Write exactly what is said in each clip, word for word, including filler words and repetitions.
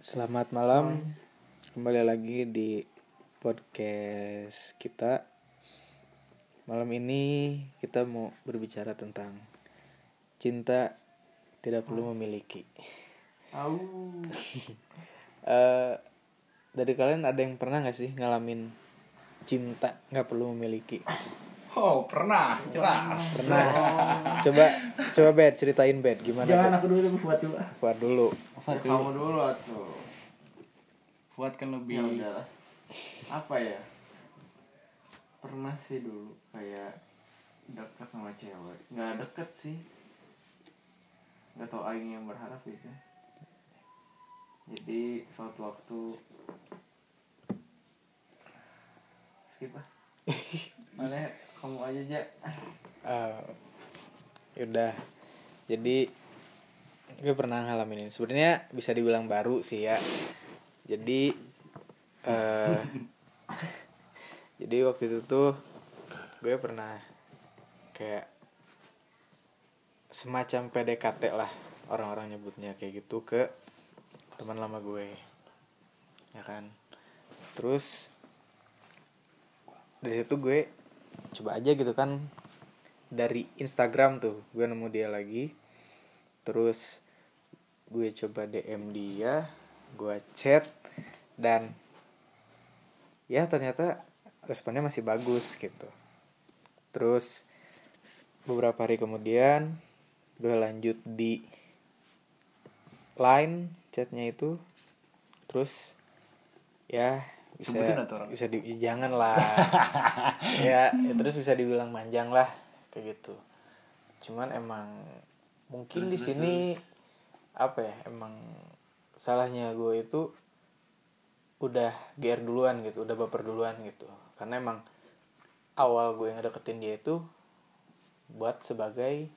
Selamat malam, kembali lagi di podcast kita. Malam ini kita mau berbicara tentang cinta tidak perlu memiliki. uh, Dari kalian ada yang pernah gak sih ngalamin cinta gak perlu memiliki? Oh, pernah, jelas. Pernah. Oh. Coba coba Bet, ceritain Bet gimana. Jangan Bet? aku dulu, buat dulu. Buat dulu. Buat dulu. Kamu dulu atau buat kan lebih. Ya, apa ya? Pernah sih dulu kayak dekat sama cewek. Enggak dekat sih. Enggak tahu aing yang berharap gitu. Jadi suatu waktu skip lah. Mana kamu aja aja uh, yaudah, jadi gue pernah ngalamin ini, sebenarnya bisa dibilang baru sih ya. Jadi uh, jadi waktu itu tuh gue pernah kayak semacam P D K T lah orang-orang nyebutnya kayak gitu ke teman lama gue, ya kan. Terus dari situ gue coba aja gitu kan, dari Instagram tuh gue nemu dia lagi. Terus gue coba D M dia, gue chat, dan ya ternyata responnya masih bagus gitu. Terus beberapa hari kemudian gue lanjut di Line chatnya itu. Terus ya bisa bisa di, jangan lah ya, ya terus bisa dibilang manjang lah kayak gitu. Cuman emang mungkin di sini apa ya, emang salahnya gue itu udah G R duluan gitu, udah baper duluan gitu. Karena emang awal gue ngedeketin dia itu buat sebagai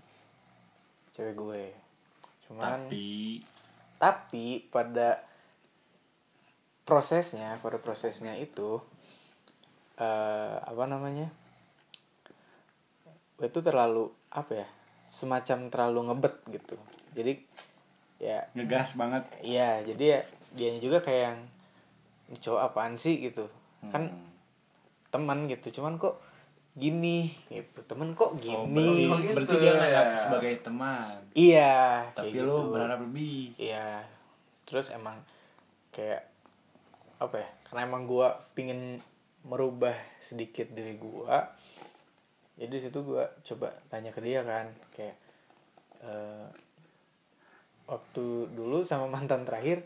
cewek gue. Cuman tapi tapi pada prosesnya pada prosesnya itu uh, apa namanya gue tuh terlalu apa ya semacam terlalu ngebet gitu. Jadi ya ngegas banget. Iya, jadi ya dianya juga kayak yang cowok apaan sih gitu kan, hmm. teman gitu, cuman kok gini gitu, temen kok gini. Oh, berarti, gitu. Berarti dia nganggap sebagai teman. Iya, tapi gitu. Lo berharap lebih. Iya, terus emang kayak apa ya, karena emang gue pingin merubah sedikit diri gue, jadi situ gue coba tanya ke dia kan, kayak uh, waktu dulu sama mantan terakhir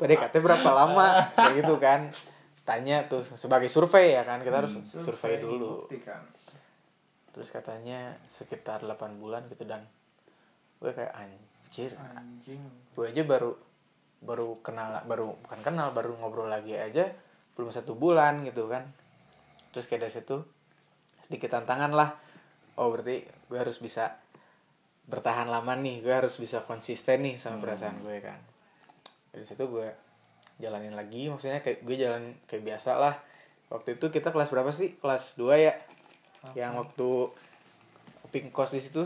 P D K T berapa lama kayak gitu kan, tanya tuh sebagai survei ya kan, kita harus hmm, survei dulu buktikan. Terus katanya sekitar delapan bulan gitu, dan gue kayak anjir, anjing. Gue aja baru baru kenal baru bukan kenal baru ngobrol lagi aja belum satu bulan gitu kan. Terus kayak dari situ sedikit tantangan lah. Oh, berarti gue harus bisa bertahan lama nih, gue harus bisa konsisten nih sama perasaan hmm. gue kan. Dari situ gue jalanin lagi, maksudnya kayak gue jalan kayak biasa lah. Waktu itu kita kelas berapa sih? Kelas dua ya. Okay. Yang waktu pink kos di situ.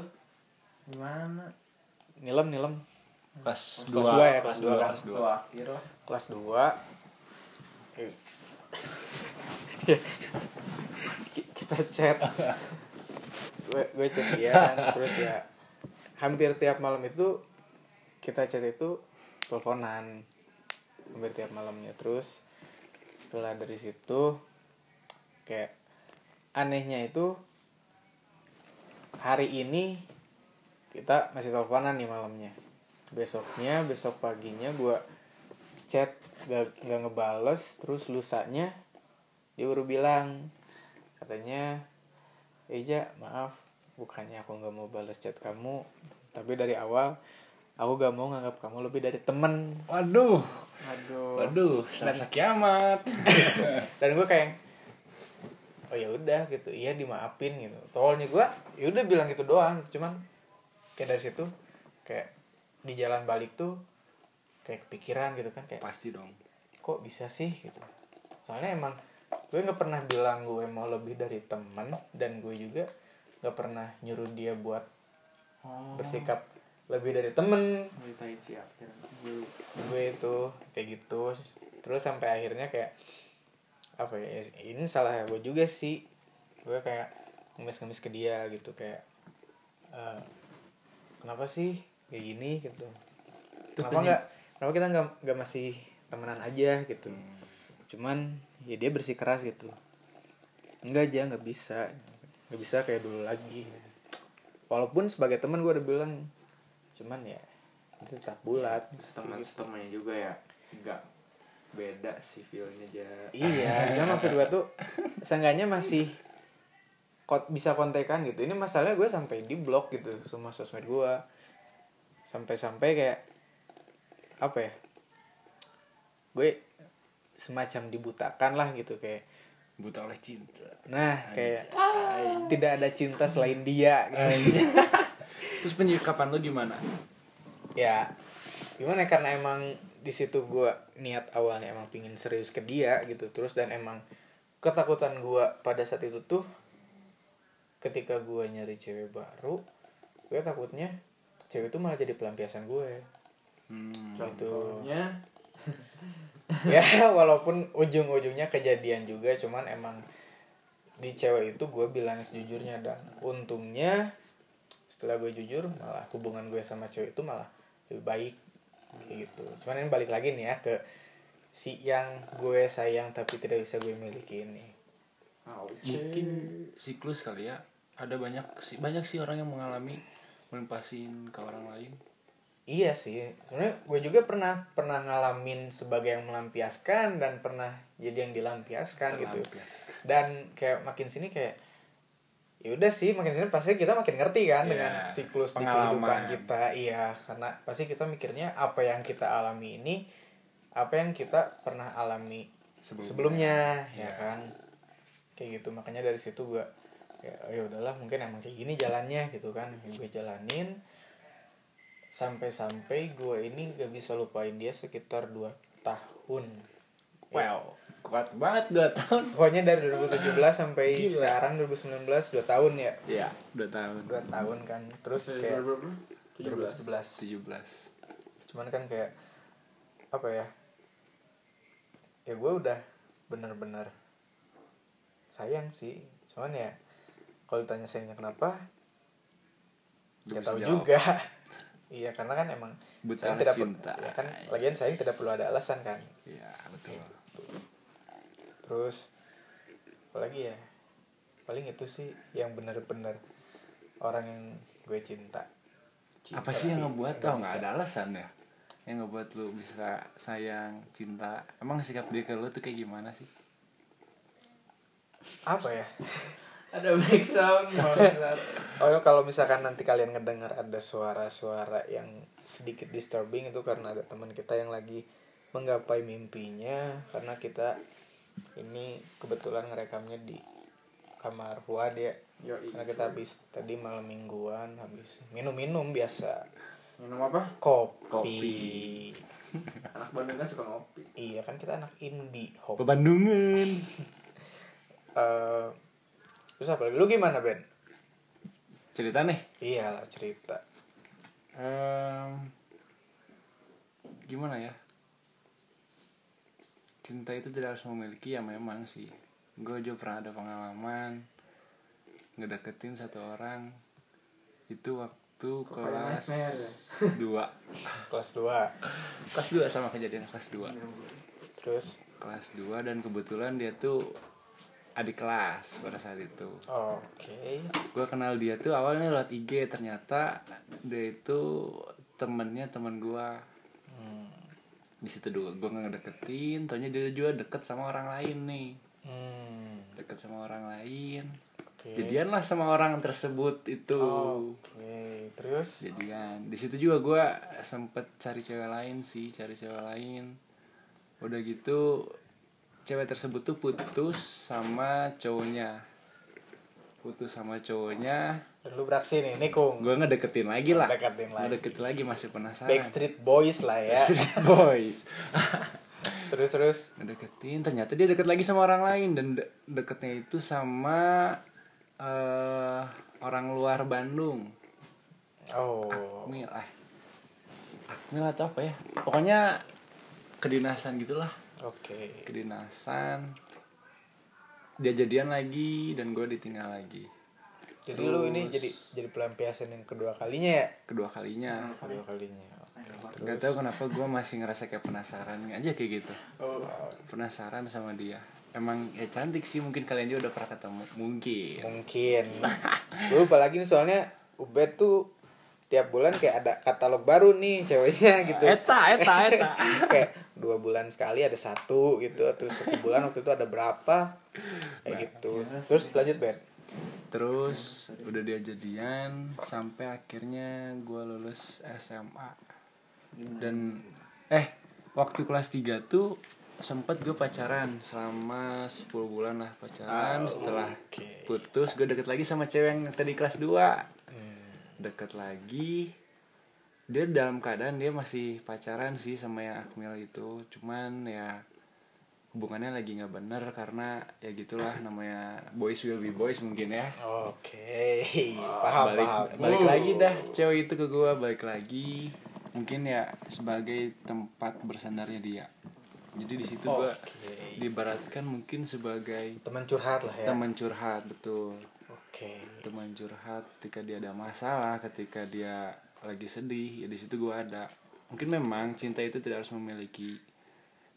Gimana? Nilem nilem. Kelas dua ya, kelas dua kan. Kelas dua. Kita chat. Gue gue chat dia kan. Terus ya hampir tiap malam itu kita chat itu teleponan. Hampir tiap malamnya. Terus setelah dari situ kayak anehnya itu hari ini kita masih teleponan nih malamnya. Besoknya, besok paginya gue chat gak, gak ngebales. Terus lusanya dia baru bilang, katanya, Eja maaf, bukannya aku gak mau balas chat kamu, tapi dari awal aku gak mau nganggap kamu lebih dari temen. Waduh, Waduh, Waduh serasa kiamat. Dan gue kayak, oh ya udah gitu, iya dimaafin gitu. Tolnya gue, ya udah bilang gitu doang. Cuman kayak dari situ, kayak di jalan balik tuh kayak kepikiran gitu kan, kayak pasti dong kok bisa sih gitu. Soalnya emang gue nggak pernah bilang gue mau lebih dari temen, dan gue juga nggak pernah nyuruh dia buat oh. bersikap lebih dari temen. Siap, itu kayak gitu. Terus sampai akhirnya kayak apa ya, ini salah gue juga sih, gue kayak ngemis-ngemis ke dia gitu, kayak uh, kenapa sih kayak gini gitu, kenapa nggak kenapa kita nggak nggak masih temenan aja gitu. Hmm. Cuman ya dia bersikeras gitu, enggak aja nggak bisa nggak bisa kayak dulu lagi. Walaupun sebagai teman gue udah bilang, cuman ya itu tetap bulat. Teman-temannya juga ya nggak beda sih feelnya aja. Iya, bisa. Maksud gue tuh seenggaknya masih kot bisa kontekan gitu. Ini masalahnya gue sampai di blok gitu semua sosmed gue, sampai-sampai kayak apa ya, gue semacam dibutakan lah gitu, kayak buta oleh cinta. Nah, kayak Ay. tidak ada cinta selain dia gitu. Terus penyikapan lu gimana? Ya, gimana, karena emang di situ gua niat awalnya emang pingin serius ke dia gitu. Terus dan emang ketakutan gua pada saat itu tuh ketika gua nyari cewek baru, gua takutnya cewek itu malah jadi pelampiasan gue. Hmm, gitu. Contohnya ya, walaupun ujung-ujungnya kejadian juga, cuman emang di cewek itu gue bilang sejujurnya. Dan untungnya setelah gue jujur, malah hubungan gue sama cewek itu malah lebih baik gitu. Cuman ini balik lagi nih ya ke si yang gue sayang tapi tidak bisa gue miliki ini. Mungkin siklus kali ya, ada banyak banyak sih orang yang mengalami melempasin ke orang lain. Iya sih, sebenarnya gue juga pernah pernah ngalamin sebagai yang melampiaskan dan pernah jadi yang dilampiaskan gitu. Dan kayak makin sini kayak, ya udah sih, makin sini pasti kita makin ngerti kan, yeah, dengan siklus di kehidupan kita. Iya, karena pasti kita mikirnya apa yang kita alami ini, apa yang kita pernah alami sebelumnya, sebelumnya yeah. ya kan, kayak gitu. Makanya dari situ gue, ya udahlah, mungkin emang kayak gini jalannya gitu kan, gue jalanin. Sampai-sampai gue ini gak bisa lupain dia sekitar dua tahun. Wow, kuat banget dua tahun. Pokoknya dari dua ribu tujuh belas sampai gila, sekarang dua ribu sembilan belas, dua tahun ya. Iya, dua tahun. dua tahun kan. Terus kayak dua ribu tujuh belas. Cuman kan kayak apa ya, ya gue udah bener-bener sayang sih. Cuman ya kalau ditanya sayangnya kenapa, gak tahu juga. Iya, karena kan emang saya tidak perlu, ya kan, lagian saya tidak perlu ada alasan kan. Iya, betul. Terus apalagi ya, paling itu sih yang benar-benar orang yang gue cinta. cinta Apa sih yang ngebuat tau nggak ada alasan ya? Yang ngebuat lu bisa sayang, cinta. Emang sikap dia ke lu tuh kayak gimana sih? Apa ya? Ada back sound. Oh ya, kalau misalkan nanti kalian ngedengar ada suara-suara yang sedikit disturbing, itu karena ada teman kita yang lagi menggapai mimpinya. Karena kita ini kebetulan ngerekamnya di kamar Fuad ya. Karena kita habis tadi malam mingguan, habis minum-minum biasa. Minum apa? Kopi, kopi. Anak Bandung kan suka ngopi. Iya kan, kita anak indie hop. Bandungan. Eh Terus apa lagi? Lu gimana, Ben? Cerita nih? Iyalah, cerita. Um, gimana ya? Cinta itu tidak harus memiliki, ya memang sih. Gue juga pernah ada pengalaman ngedeketin satu orang. Itu waktu kelas dua. Kelas dua? Kelas dua, sama kejadian kelas dua. Terus? Kelas dua, dan kebetulan dia tuh adik kelas pada saat itu. Oke. Okay. Gue kenal dia tuh awalnya lewat I G, ternyata dia itu temennya teman gue. Hmm. Di situ dulu gue nggak deketin, taunya dia juga deket sama orang lain nih. Hmm. Deket sama orang lain. Okay. Jadian lah sama orang tersebut itu. Oh, oke. Okay. Terus? Jadian. Di situ juga gue sempet cari cewek lain sih, cari cewek lain. Udah gitu, cewek tersebut tuh putus sama cowoknya. Putus sama cowoknya. Lu beraksi nih, nikung. Gue ngedeketin lagi lah. Ngedeketin lagi. Ngedeketin lagi, masih penasaran. Backstreet Boys lah ya. Backstreet Boys. Terus-terus. Ngedeketin, ternyata dia deket lagi sama orang lain. Dan de- deketnya itu sama uh, orang luar Bandung. Oh. Akmil, ah. Akmil atau apa ya. Pokoknya kedinasan gitulah. Oke. Okay. Kedinasan. Dia jadian lagi dan gue ditinggal lagi. Jadi terus, lu ini jadi jadi pelampiasan yang kedua kalinya ya? Kedua kalinya. Kedua kalinya. Okay. Gak tau kenapa gue masih ngerasa kayak penasaran aja kayak gitu. Oh. Penasaran sama dia. Emang ya cantik sih, mungkin kalian juga udah pernah ketemu. Mungkin. Mungkin. Gue lupa lagi nih soalnya Ubed tuh tiap bulan kayak ada katalog baru nih ceweknya gitu. Eta, eta, eta. Kayak dua bulan sekali ada satu gitu. Terus satu bulan waktu itu ada berapa. Kayak nah, gitu. Ya, terus ya. Lanjut Ben. Terus hmm. udah dia jadian sampai akhirnya gue lulus S M A. Dan eh waktu kelas tiga tuh sempat gue pacaran selama sepuluh bulan lah pacaran. Oh, setelah okay. putus gue deket lagi sama cewek yang tadi kelas dua. Hmm. Deket lagi. Dia dalam keadaan dia masih pacaran sih sama yang Akmil itu. Cuman ya hubungannya lagi nggak bener karena ya gitulah, namanya boys will be boys mungkin ya. Oke, okay. oh, paham balik, paham. Balik lagi dah cewek itu ke gue, balik lagi mungkin ya sebagai tempat bersandarnya dia. Jadi di situ gue okay. diibaratkan mungkin sebagai teman curhat lah ya. Teman curhat betul. Oke. Okay. Teman curhat ketika dia ada masalah, ketika dia lagi sedih, ya di situ gue ada. Mungkin memang cinta itu tidak harus memiliki.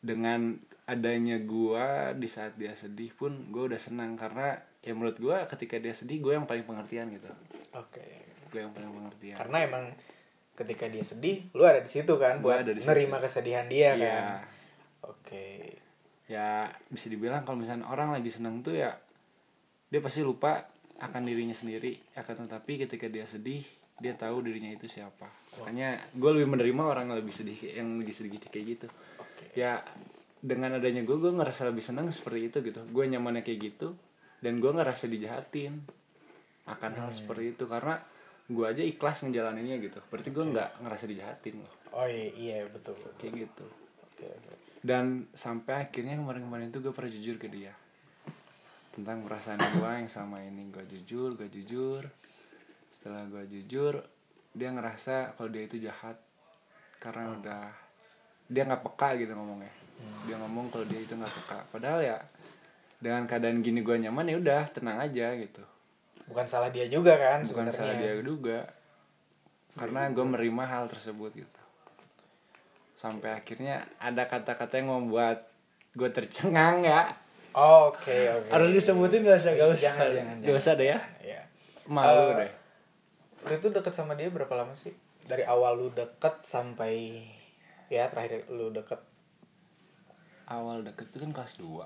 Dengan adanya gua di saat dia sedih pun gua udah senang karena ya menurut gua ketika dia sedih gua yang paling pengertian gitu. Oke. Okay. Gua yang paling pengertian. Karena emang ketika dia sedih, lu ada di situ kan gua buat menerima kesedihan dia ya. Kan. Oke. Okay. Ya bisa dibilang kalau misalnya orang lagi senang tuh ya dia pasti lupa akan dirinya sendiri. Akan tetapi ketika dia sedih dia tahu dirinya itu siapa. Makanya gua lebih menerima orang yang lebih sedih yang lebih sedih kayak gitu. Ya dengan adanya gue, gue ngerasa lebih senang seperti itu gitu. Gue nyamannya kayak gitu. Dan gue ngerasa dijahatin akan hmm. hal seperti itu. Karena gue aja ikhlas ngejalaninnya gitu. Berarti okay. gue gak ngerasa dijahatin loh. Oh iya, iya betul, betul. Kayak gitu okay, okay. Dan sampai akhirnya kemarin-kemarin itu gue pernah jujur ke dia tentang perasaan gue yang sama ini. Gue jujur, gue jujur. Setelah gue jujur, dia ngerasa kalau dia itu jahat. Karena hmm. udah dia nggak peka gitu ngomongnya. hmm. Dia ngomong kalau dia itu nggak peka, padahal ya dengan keadaan gini gue nyaman ya udah tenang aja gitu. Bukan salah dia juga kan bukan sebenernya. Salah dia juga karena gue menerima hal tersebut gitu. Sampai akhirnya ada kata-kata yang membuat gue tercengang ya. Oke okay, oke okay. Harus disebutin nggak usah nggak usah nggak usah deh ya, ya. Malu uh, deh. Lu itu deket sama dia berapa lama sih dari awal lu deket sampai ya terakhir lu deket? Awal deket itu kan kelas dua.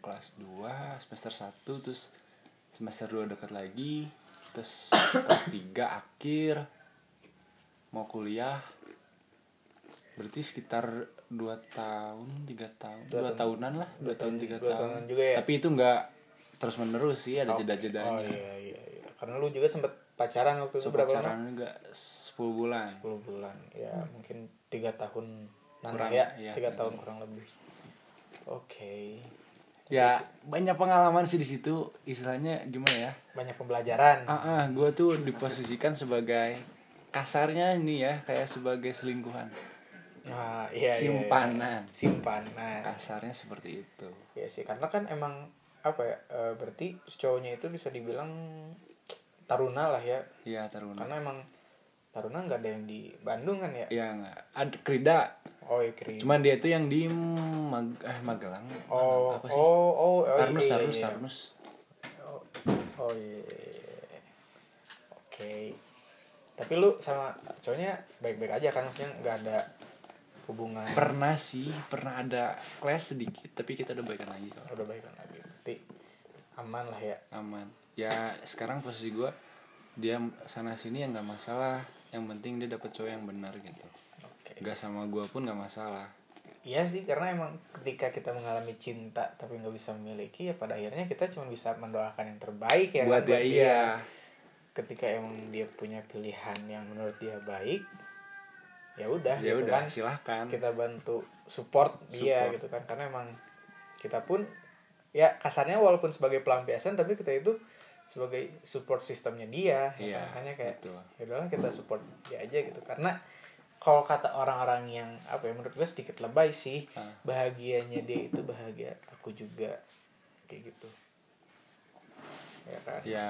Kelas dua semester satu. Terus semester dua deket lagi. Terus kelas tiga akhir mau kuliah. Berarti sekitar dua tahun tiga tahun dua tahunan lah. Dua tahun tiga tahun juga ya. Tapi itu gak terus menerus sih, ada okay. jeda-jedanya. Oh iya iya iya. Karena lu juga sempet pacaran waktu itu berapa lama? Pacaran enggak sepuluh bulan. sepuluh bulan. Ya, hmm. mungkin tiga tahun kurang ya. Iya, tiga tahun kurang lebih. Oke. Okay. Ya, terus, banyak pengalaman sih di situ. Istilahnya gimana ya? Banyak pembelajaran. Heeh, uh-uh, gua tuh diposisikan sebagai kasarnya ini ya, kayak sebagai selingkuhan. Ah, iya, simpanan. Iya, iya. Simpanan. Kasarnya seperti itu. Iya sih, karena kan emang apa ya? E, berarti cowoknya itu bisa dibilang taruna lah ya. Iya, taruna. Karena emang taruna nggak ada yang di Bandung kan ya? Iya nggak. Ada Krida. Oh iya Krida. Cuman dia itu yang di Mag eh Magelang. Oh apa sih? Oh oh. Tarnus Tarnus Tarnus. Oh oh iya. Oke. Okay. Tapi lu sama cowoknya baik-baik aja kan, maksudnya nggak ada hubungan? Pernah sih, pernah ada clash sedikit, tapi kita udah baikan lagi kok. Udah baikan lagi. Berarti aman lah ya? Aman. Ya sekarang posisi gue dia sana sini ya nggak masalah, yang penting dia dapet cowok yang benar gitu. Okay. Gak sama gue pun nggak masalah. Iya sih, karena emang ketika kita mengalami cinta tapi nggak bisa memiliki ya pada akhirnya kita cuma bisa mendoakan yang terbaik ya buat, kan? Dia, buat dia. Iya. Ketika emang dia punya pilihan yang menurut dia baik, ya udah gitu udah, kan. Silahkan. Kita bantu support, support dia gitu kan, karena emang kita pun ya kasarnya walaupun sebagai pelampiasan tapi kita itu sebagai support sistemnya dia. Iya, makanya kayak ya udahlah kita support dia aja gitu. Karena kalau kata orang-orang yang apa ya, menurut gue sedikit lebay sih, bahagianya dia itu bahagia aku juga kayak gitu ya kan ya.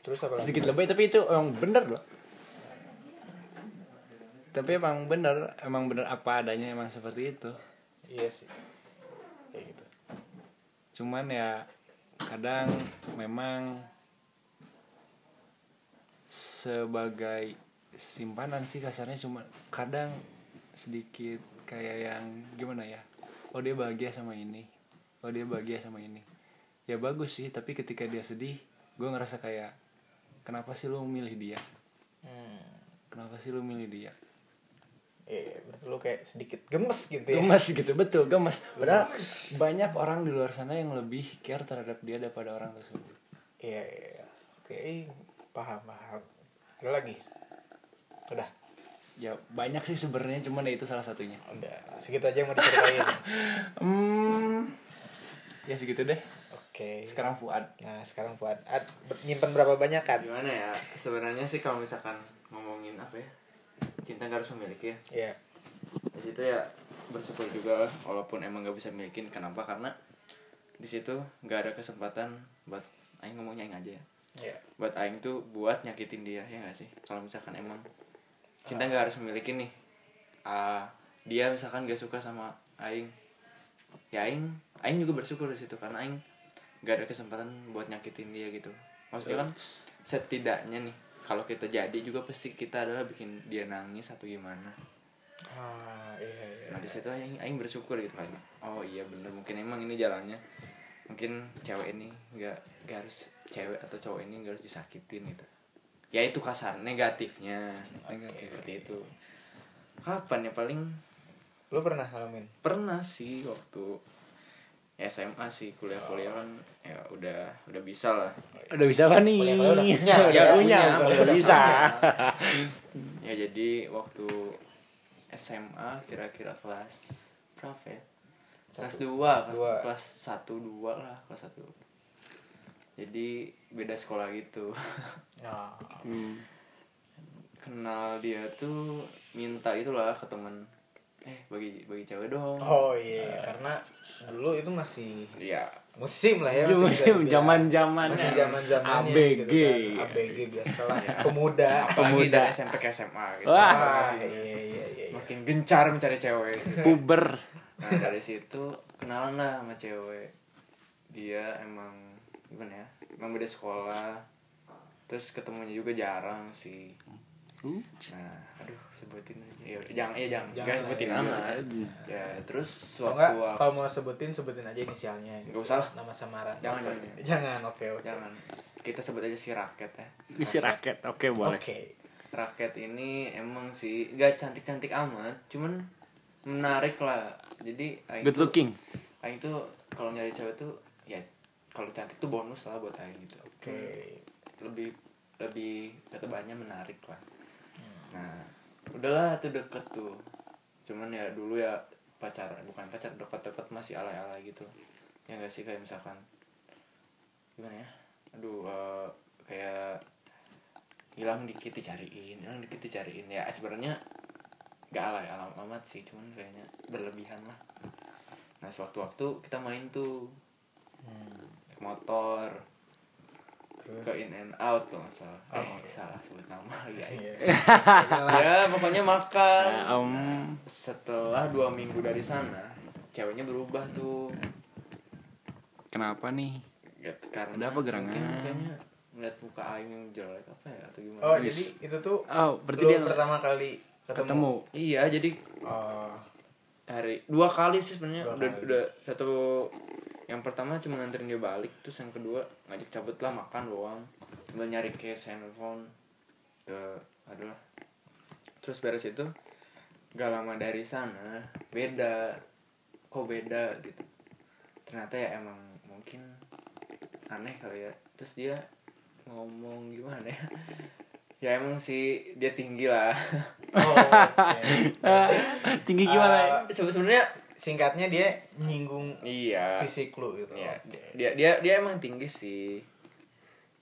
Terus apa lagi? Sedikit lebay tapi itu emang bener loh, tapi emang bener emang bener apa adanya, emang seperti itu. Iya sih kayak gitu, cuman ya kadang memang sebagai simpanan sih kasarnya, cuma kadang sedikit kayak yang gimana ya, oh dia bahagia sama ini, oh dia bahagia sama ini, ya bagus sih. Tapi ketika dia sedih, gue ngerasa kayak kenapa sih lu milih dia, hmm. kenapa sih lu milih dia. Iya, berarti lu kayak sedikit gemes gitu ya. Gemes gitu, betul, gemes. Padahal banyak orang di luar sana yang lebih care terhadap dia daripada orang tersebut. Iya, iya. Oke, paham, paham. Ada lagi? Udah? Ya, banyak sih sebenarnya, cuman ya itu salah satunya. Udah, segitu aja yang mau diceritain. hmm, ya segitu deh. Oke. Sekarang Fuad. Nah, sekarang Fuad. Ad, nyimpen berapa banyak kan? Gimana ya, sebenarnya sih kalau misalkan ngomongin apa ya, cinta gak harus memiliki ya. Iya. Yeah. Di situ ya bersyukur juga lah, walaupun emang gak bisa milikin. Kenapa? Karena di situ gak ada kesempatan buat aing, ngomongnya aing aja ya. Iya. Yeah. Buat aing tuh buat nyakitin dia, ya gak sih? Kalau misalkan emang cinta gak harus memiliki nih. Uh, dia misalkan gak suka sama aing. Ya aing, aing juga bersyukur di situ karena aing gak ada kesempatan buat nyakitin dia gitu. Maksudnya kan setidaknya nih, kalau kita jadi juga pasti kita adalah bikin dia nangis atau gimana. Ah, iya iya. Nah, di situ aing aing bersyukur gitu kan. Oh iya bener, mungkin emang ini jalannya. Mungkin cewek ini enggak enggak harus, cewek atau cowok ini enggak harus disakitin gitu. Ya itu kasar negatifnya. Negatif okay. Seperti itu. Kapan ya paling lu pernah ngalamin? Pernah sih waktu S M A sih, kuliah-kuliah kan ya udah udah bisa lah. Udah bisa apa nih? Kuliah-kuliah udah punya, ya punya, udah bisa. Ya jadi waktu S M A kira-kira kelas berapa ya? Kelas dua, kelas dua. Kelas satu dua lah, kelas satu. Jadi beda sekolah gitu. Nah. Hmm. Kenal dia tuh minta itulah ke temen. Eh bagi bagi cewek dong. Oh iya, yeah. uh, karena dulu itu masih ya musim lah ya, musim zaman-zaman masih zaman-zaman A B G gitu kan. A B G biasalah ya. Pemuda pemuda S M P ke S M A gitu. Wah, masih, iya, iya, iya. Makin gencar mencari cewek gitu. Puber. Nah dari situ kenalan lah sama cewek, dia emang gimana ya, emang beda sekolah, terus ketemunya juga jarang sih. Nah aduh sebutin aja. Ya jangan ya jangan, jangan guys sebutin nama. Ya, ya. Ya terus waktu kalau mau sebutin sebutin aja inisialnya. Enggak gitu. Usah lah nama samaran. Jangan jangan. Jangan, jangan oke okay, okay. Jangan. Kita sebut aja si Raket ya. Si Raket, oke okay, boleh. Oke. Okay. Raket ini emang sih enggak cantik-cantik amat, cuman menarik lah. Jadi aing good looking. Aing tuh kalau nyari cewek tuh ya kalau cantik tuh bonus lah buat aing gitu. Oke. Okay. Lebih lebih kata banyak menarik lah. Nah udahlah tuh deket tuh, cuman ya dulu ya pacar bukan pacar deket-deket masih alay-alay gitu ya nggak sih, kayak misalkan gimana ya, aduh uh, kayak hilang dikit dicariin, hilang dikit dicariin ya sebenarnya nggak alay-alay amat sih, cuman kayaknya berlebihan lah. Nah sewaktu-waktu kita main tuh hmm. motor ke in and out tuh nggak salah, oh, eh okay. Salah sebut nama ya. Ya pokoknya makan. Nah, um. Nah, setelah dua minggu dari sana, ceweknya berubah tuh. Kenapa nih? Ya, karena ada apa gerangan? Kayaknya ngeliat muka aing yang jelek apa ya atau gimana? Oh jadi itu tuh. Oh berarti dia pertama kali ketemu. ketemu. Iya jadi oh. hari dua kali sih sebenarnya udah udah satu. Yang pertama cuma nganterin dia balik, terus yang kedua ngajak cabut lah makan doang, sambil nyari case handphone, ke adalah, terus beres itu, gak lama dari sana beda, kok beda gitu, ternyata ya emang mungkin aneh kali ya, terus dia ngomong gimana ya, ya emang sih dia tinggi lah, oh, okay. Tinggi gimana? Uh, sebenarnya singkatnya dia nyinggung iya. fisik lu gitu. Iya. Dia dia dia emang tinggi sih.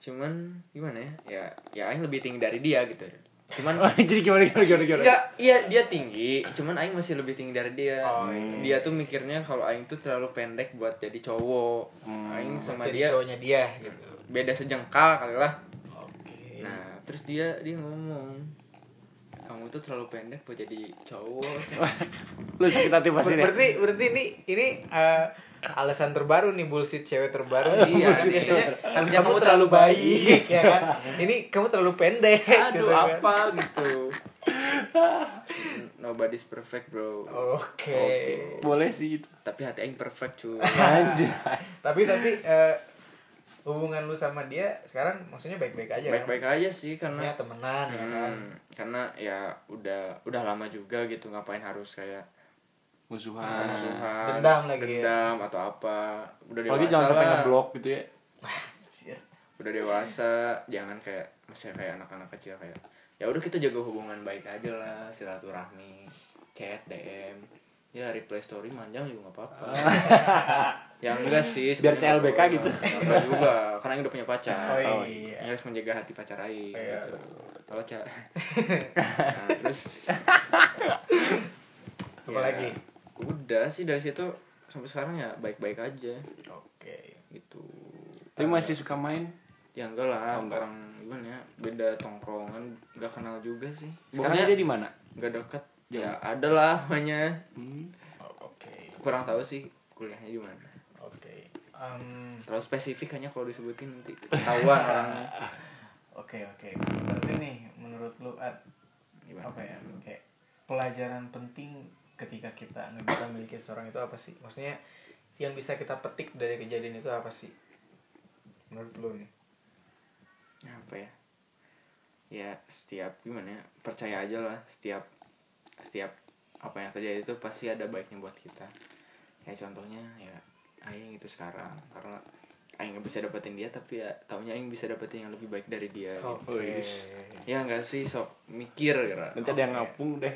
Cuman gimana ya? Ya ya aing lebih tinggi dari dia gitu. Cuman jadi gimana gimana gimana gimana? Enggak, iya dia tinggi, cuman aing masih lebih tinggi dari dia. Oh, iya. Dia tuh mikirnya kalau aing tuh terlalu pendek buat jadi cowok. Hmm, aing sama dia cowoknya dia gitu. Beda sejengkal kali lah. Okay. Nah, terus dia dia ngomong, kamu tuh terlalu pendek buat jadi cowok. Lu sakit hati pasti nih. Berarti berarti ini ini uh, alasan terbaru nih, bullshit cewek terbaru. Iya, biasanya harusnya kamu terlalu baik, ya kan? Ini kamu terlalu pendek. Aduh, gitu kan? Apa gitu. Nobody's perfect, bro. Oke. Okay. Okay. Boleh sih itu. Tapi hati aing perfect, cuy. Anjay. Tapi tapi uh, hubungan lu sama dia sekarang maksudnya baik-baik aja? Baik-baik kan? Aja sih, karena maksudnya temenan, hmm, ya kan? Karena ya udah udah lama juga gitu, ngapain harus kayak musuhan, musuhan, dendam lagi, dendam ya? Atau apa? Udah dewasa. Apalagi jangan sampai ngeblok gitu ya. Udah dewasa, jangan kayak masih kayak anak-anak kecil kayak. Ya udah kita jaga hubungan baik aja lah, silaturahmi, chat, D M, ya reply story manjang juga nggak apa-apa. Yang enggak sih. Biar C L B K gitu. Enggak juga, karena yang udah punya pacar. Oh iya. Yang harus menjaga hati pacar aing. Oh, iya. Gitu. Kalau cak. Nah, terus. Apa ya, lagi? Udah sih dari situ sampai sekarang ya baik-baik aja. Oke. Gitu. Tapi masih suka main? Ya enggak lah, oh, orang gimana ya, beda tongkrongan, enggak kenal juga sih. Sekarang dia di mana? Enggak dekat. Ya ada lah namanya. Hmm. Oh, oke. Okay. Kurang tahu sih kuliahnya di mana. Oke. Okay. Um, terlalu spesifik hanya kalau disebutin nanti ketahuan orangnya. Oke, oke. Berarti nih menurut lu Ad, apa ya? Kayak pelajaran penting ketika kita nggak bisa memiliki seorang itu apa sih? Maksudnya yang bisa kita petik dari kejadian itu apa sih? Menurut lu nih? Apa ya? Ya setiap gimana ya? Percaya aja lah, setiap setiap apa yang terjadi itu pasti ada baiknya buat kita. Ya contohnya ya aing itu sekarang, karena aing nggak bisa dapetin dia tapi ya taunya aing bisa dapetin yang lebih baik dari dia. Oh, gitu. Okay. Ya nggak sih sok mikir kira. Nanti okay. Ada yang ngapung deh.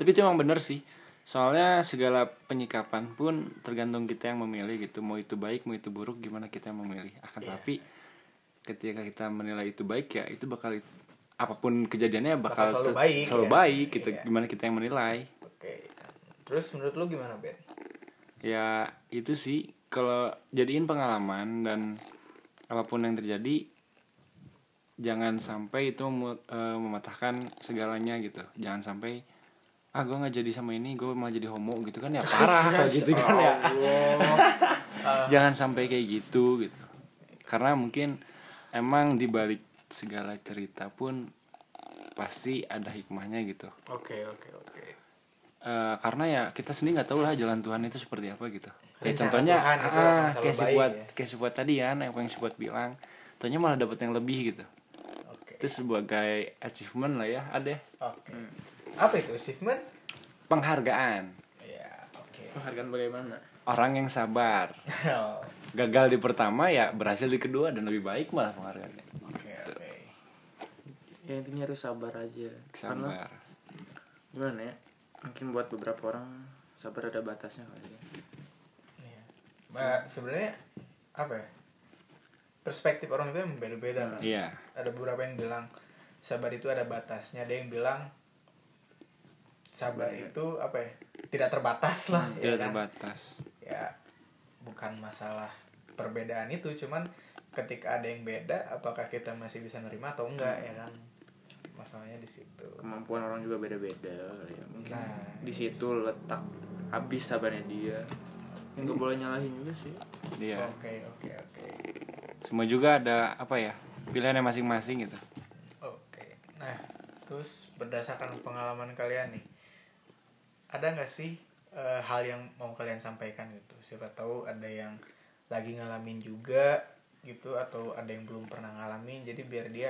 Tapi itu emang bener sih, soalnya segala penyikapan pun tergantung kita yang memilih gitu, mau itu baik mau itu buruk gimana kita memilih akan yeah. Tapi ketika kita menilai itu baik ya itu bakal apapun kejadiannya bakal, bakal selalu ter- baik, selalu ya? Baik gitu yeah. Gimana kita yang menilai. Oke okay. Terus menurut lu gimana Ben? Ya itu sih, kalau jadiin pengalaman dan apapun yang terjadi jangan sampai itu uh, mematahkan segalanya gitu. Jangan sampai ah gue nggak jadi sama ini, gue malah jadi homo gitu kan ya parah kalau gitu kan ya. Jangan sampai kayak gitu gitu. Karena mungkin emang dibalik segala cerita pun pasti ada hikmahnya gitu. Oke oke oke. Karena ya kita sendiri nggak tahu lah jalan Tuhan itu seperti apa gitu. Ya, contohnya ah kayak si buat kayak si buat tadi ya, yang si buat bilang, contohnya malah dapat yang lebih gitu. Itu sebagai achievement lah ya, ada. Okay. Hmm. Apa itu achievement? Penghargaan. Ya, okay. Penghargaan bagaimana? Orang yang sabar. Oh. Gagal di pertama ya berhasil di kedua dan lebih baik malah penghargaannya. Oke, okay, oke. Okay. Ya intinya harus sabar aja. Sabar. Karena, gimana ya? Mungkin buat beberapa orang sabar ada batasnya kali ya. Iya. Bah, sebenarnya apa ya? Perspektif orang itu memang beda-beda kan. Iya. Ada beberapa yang bilang sabar itu ada batasnya, ada yang bilang sabar ya. Itu apa ya? Tidak terbatas lah. Hmm, ya tidak kan? Terbatas. Ya bukan masalah perbedaan itu, cuman ketika ada yang beda apakah kita masih bisa nerima atau enggak hmm. ya kan? Masalahnya di situ. Kemampuan orang juga beda-beda ya. Mungkin nah, di situ iya. Letak habis sabarnya dia. Yang enggak boleh nyalahin juga sih. Iya. Oke, oke, oke. Semua juga ada apa ya pilihannya masing-masing gitu. Oke, nah terus berdasarkan pengalaman kalian nih, ada nggak sih e, hal yang mau kalian sampaikan gitu? Siapa tahu ada yang lagi ngalamin juga gitu atau ada yang belum pernah ngalamin, jadi biar dia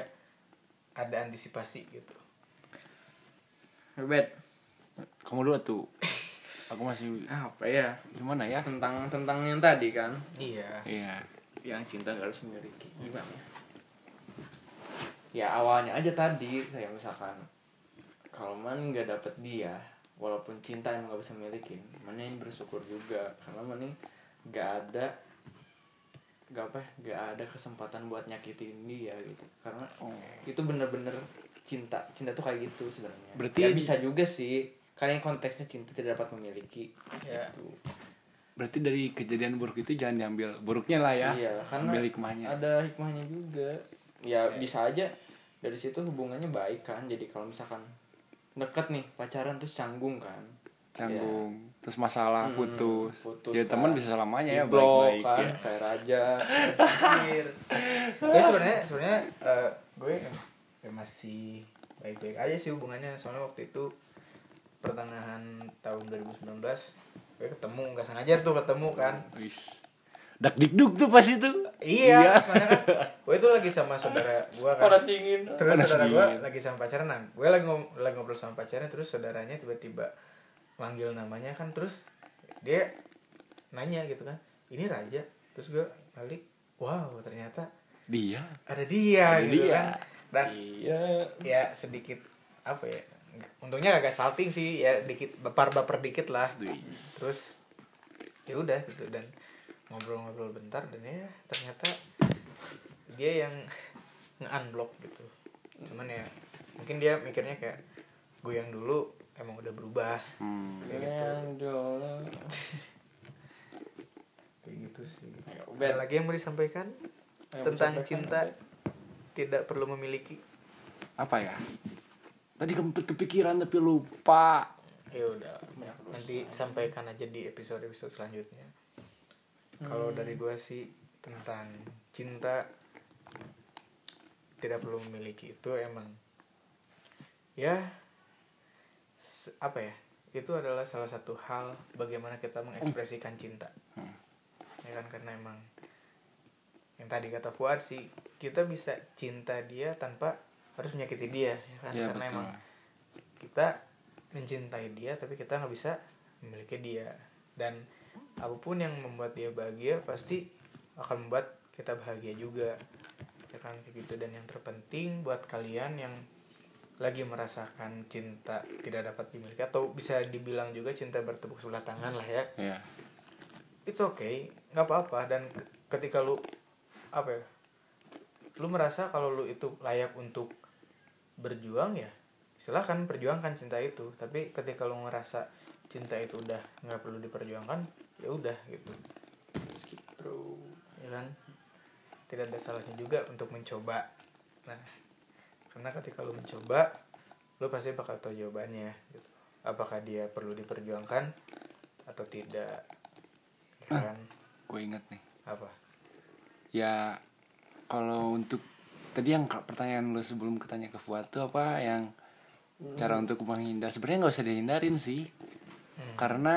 ada antisipasi gitu. Hebat, kamu dulu tuh. Aku masih apa ya? Gimana ya? Tentang tentang yang tadi kan? Iya. Iya. Yang cinta gak harus memiliki gimana ya awalnya aja tadi kayak misalkan kalau man nggak dapet dia walaupun cinta emang nggak bisa milikin, man yang bersyukur juga karena man nggak ada gak apa gak ada kesempatan buat nyakitin dia gitu, karena oh. itu bener-bener cinta cinta tuh kayak gitu sebenarnya. Berarti ya bisa juga sih, karena konteksnya cinta tidak dapat memiliki yeah. gitu. Berarti dari kejadian buruk itu jangan diambil buruknya lah ya, iya, karena ambil hikmahnya. Ada hikmahnya juga ya, okay. bisa aja dari situ hubungannya baik kan. Jadi kalau misalkan deket nih pacaran terus canggung kan, canggung ya. Terus masalah hmm, putus. putus ya kan. Teman bisa selamanya ya, baik-baik kan, ya kayak raja pikir. Gue sebenarnya sebenarnya uh, gue ya masih baik-baik aja sih hubungannya, soalnya waktu itu pertengahan tahun dua ribu sembilan belas gue ketemu, nggak sengaja tuh ketemu kan, dak dikduk tuh pas itu. Iya, soalnya kan gue itu lagi sama saudara gue kan, terus saudara gue lagi sama pacarnya nang, gue lagi ngom- lagi ngobrol sama pacarnya, terus saudaranya tiba-tiba manggil namanya kan, terus dia nanya gitu kan, ini Raja, terus gue balik, wow ternyata dia ada dia ada gitu dia. Kan dan iya. ya sedikit apa ya, untungnya agak salting sih ya, dikit baper-baper dikit lah. Yes. Terus ya udah gitu, dan ngobrol-ngobrol bentar, dan ya ternyata dia yang nge-unblock gitu. Cuman ya mungkin dia mikirnya kayak gue yang dulu emang udah berubah. Hmm. Kayak gitu. Kayak gitu sih. Ada lagi yang mau disampaikan Ayo, tentang disampaikan cinta apa? Tidak perlu memiliki. Apa ya? Tadi kepikiran tapi lupa. Ya udah. Nanti sampaikan aja di episode-episode selanjutnya. Hmm. Kalau dari gue sih tentang cinta tidak perlu memiliki itu emang ya apa ya, itu adalah salah satu hal bagaimana kita mengekspresikan cinta ya kan, karena emang yang tadi kata Fuad sih, kita bisa cinta dia tanpa harus menyakiti dia ya kan ya, karena betul. Emang kita mencintai dia tapi kita nggak bisa memiliki dia, dan apapun yang membuat dia bahagia pasti akan membuat kita bahagia juga ya kan, kayak gitu. Dan yang terpenting buat kalian yang lagi merasakan cinta tidak dapat dimiliki, atau bisa dibilang juga cinta bertepuk sebelah tangan lah ya, yeah. it's okay, nggak apa-apa. Dan ketika lu apa ya, lu merasa kalau lu itu layak untuk berjuang ya silakan perjuangkan cinta itu, tapi ketika lu ngerasa cinta itu udah nggak perlu diperjuangkan ya udah gitu, skip bro ya kan. Tidak ada salahnya juga untuk mencoba, nah karena ketika lu mencoba, lu pasti bakal tahu jawabannya gitu. Apakah dia perlu diperjuangkan atau tidak kan? Ah, gue inget nih. Apa? Ya kalau untuk tadi yang pertanyaan lu sebelum ketanya ke Fuad tuh apa yang hmm. cara untuk menghindar, sebenarnya nggak usah dihindarin sih, hmm. karena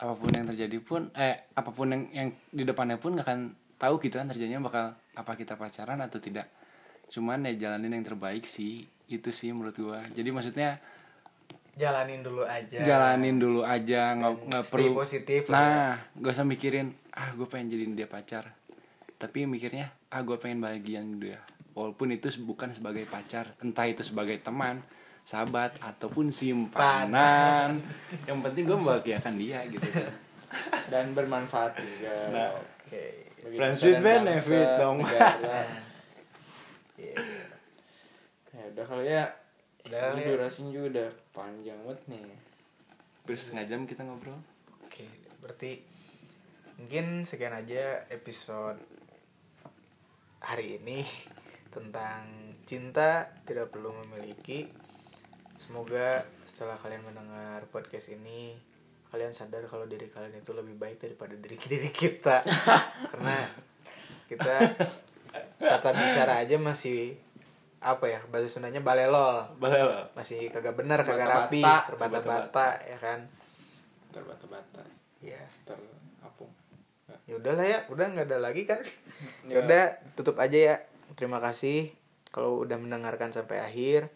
apapun yang terjadi pun, eh apapun yang yang di depannya pun nggak akan tahu gitu kan, terjadinya bakal apa kita pacaran atau tidak. Cuman ya jalanin yang terbaik sih, itu sih menurut gua. Jadi maksudnya jalanin dulu aja. Jalanin dulu aja, nggak nggak perlu. Positif. Nah, nggak usah mikirin ah gua pengen jadiin dia pacar. Tapi mikirnya ah gua pengen bahagian dia. Walaupun itu bukan sebagai pacar, entah itu sebagai teman, sahabat ataupun simpanan. Yang penting gua membahagiakan dia gitu. Dan bermanfaat juga. Nah, oke. Okay. Friends with benefit dong. Ya udah kalau ya udah ya. Durasinya juga udah panjang banget nih, terus setengah jam kita ngobrol. Oke, berarti mungkin sekian aja episode hari ini tentang cinta tidak perlu memiliki. Semoga setelah kalian mendengar podcast ini kalian sadar kalau diri kalian itu lebih baik daripada diri diri kita, karena kita kata bicara aja masih apa ya, bahasa Sundanya balelol, balelol. Masih kagak benar, kagak rapi, terbata-bata ya kan, terbata-bata ya, terapung ya udahlah ya, udah nggak ada lagi kan, ya udah tutup aja ya. Terima kasih kalau udah mendengarkan sampai akhir.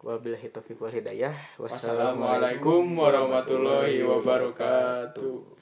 Wabillahi taufiq wal hidayah, wassalamualaikum warahmatullahi wabarakatuh.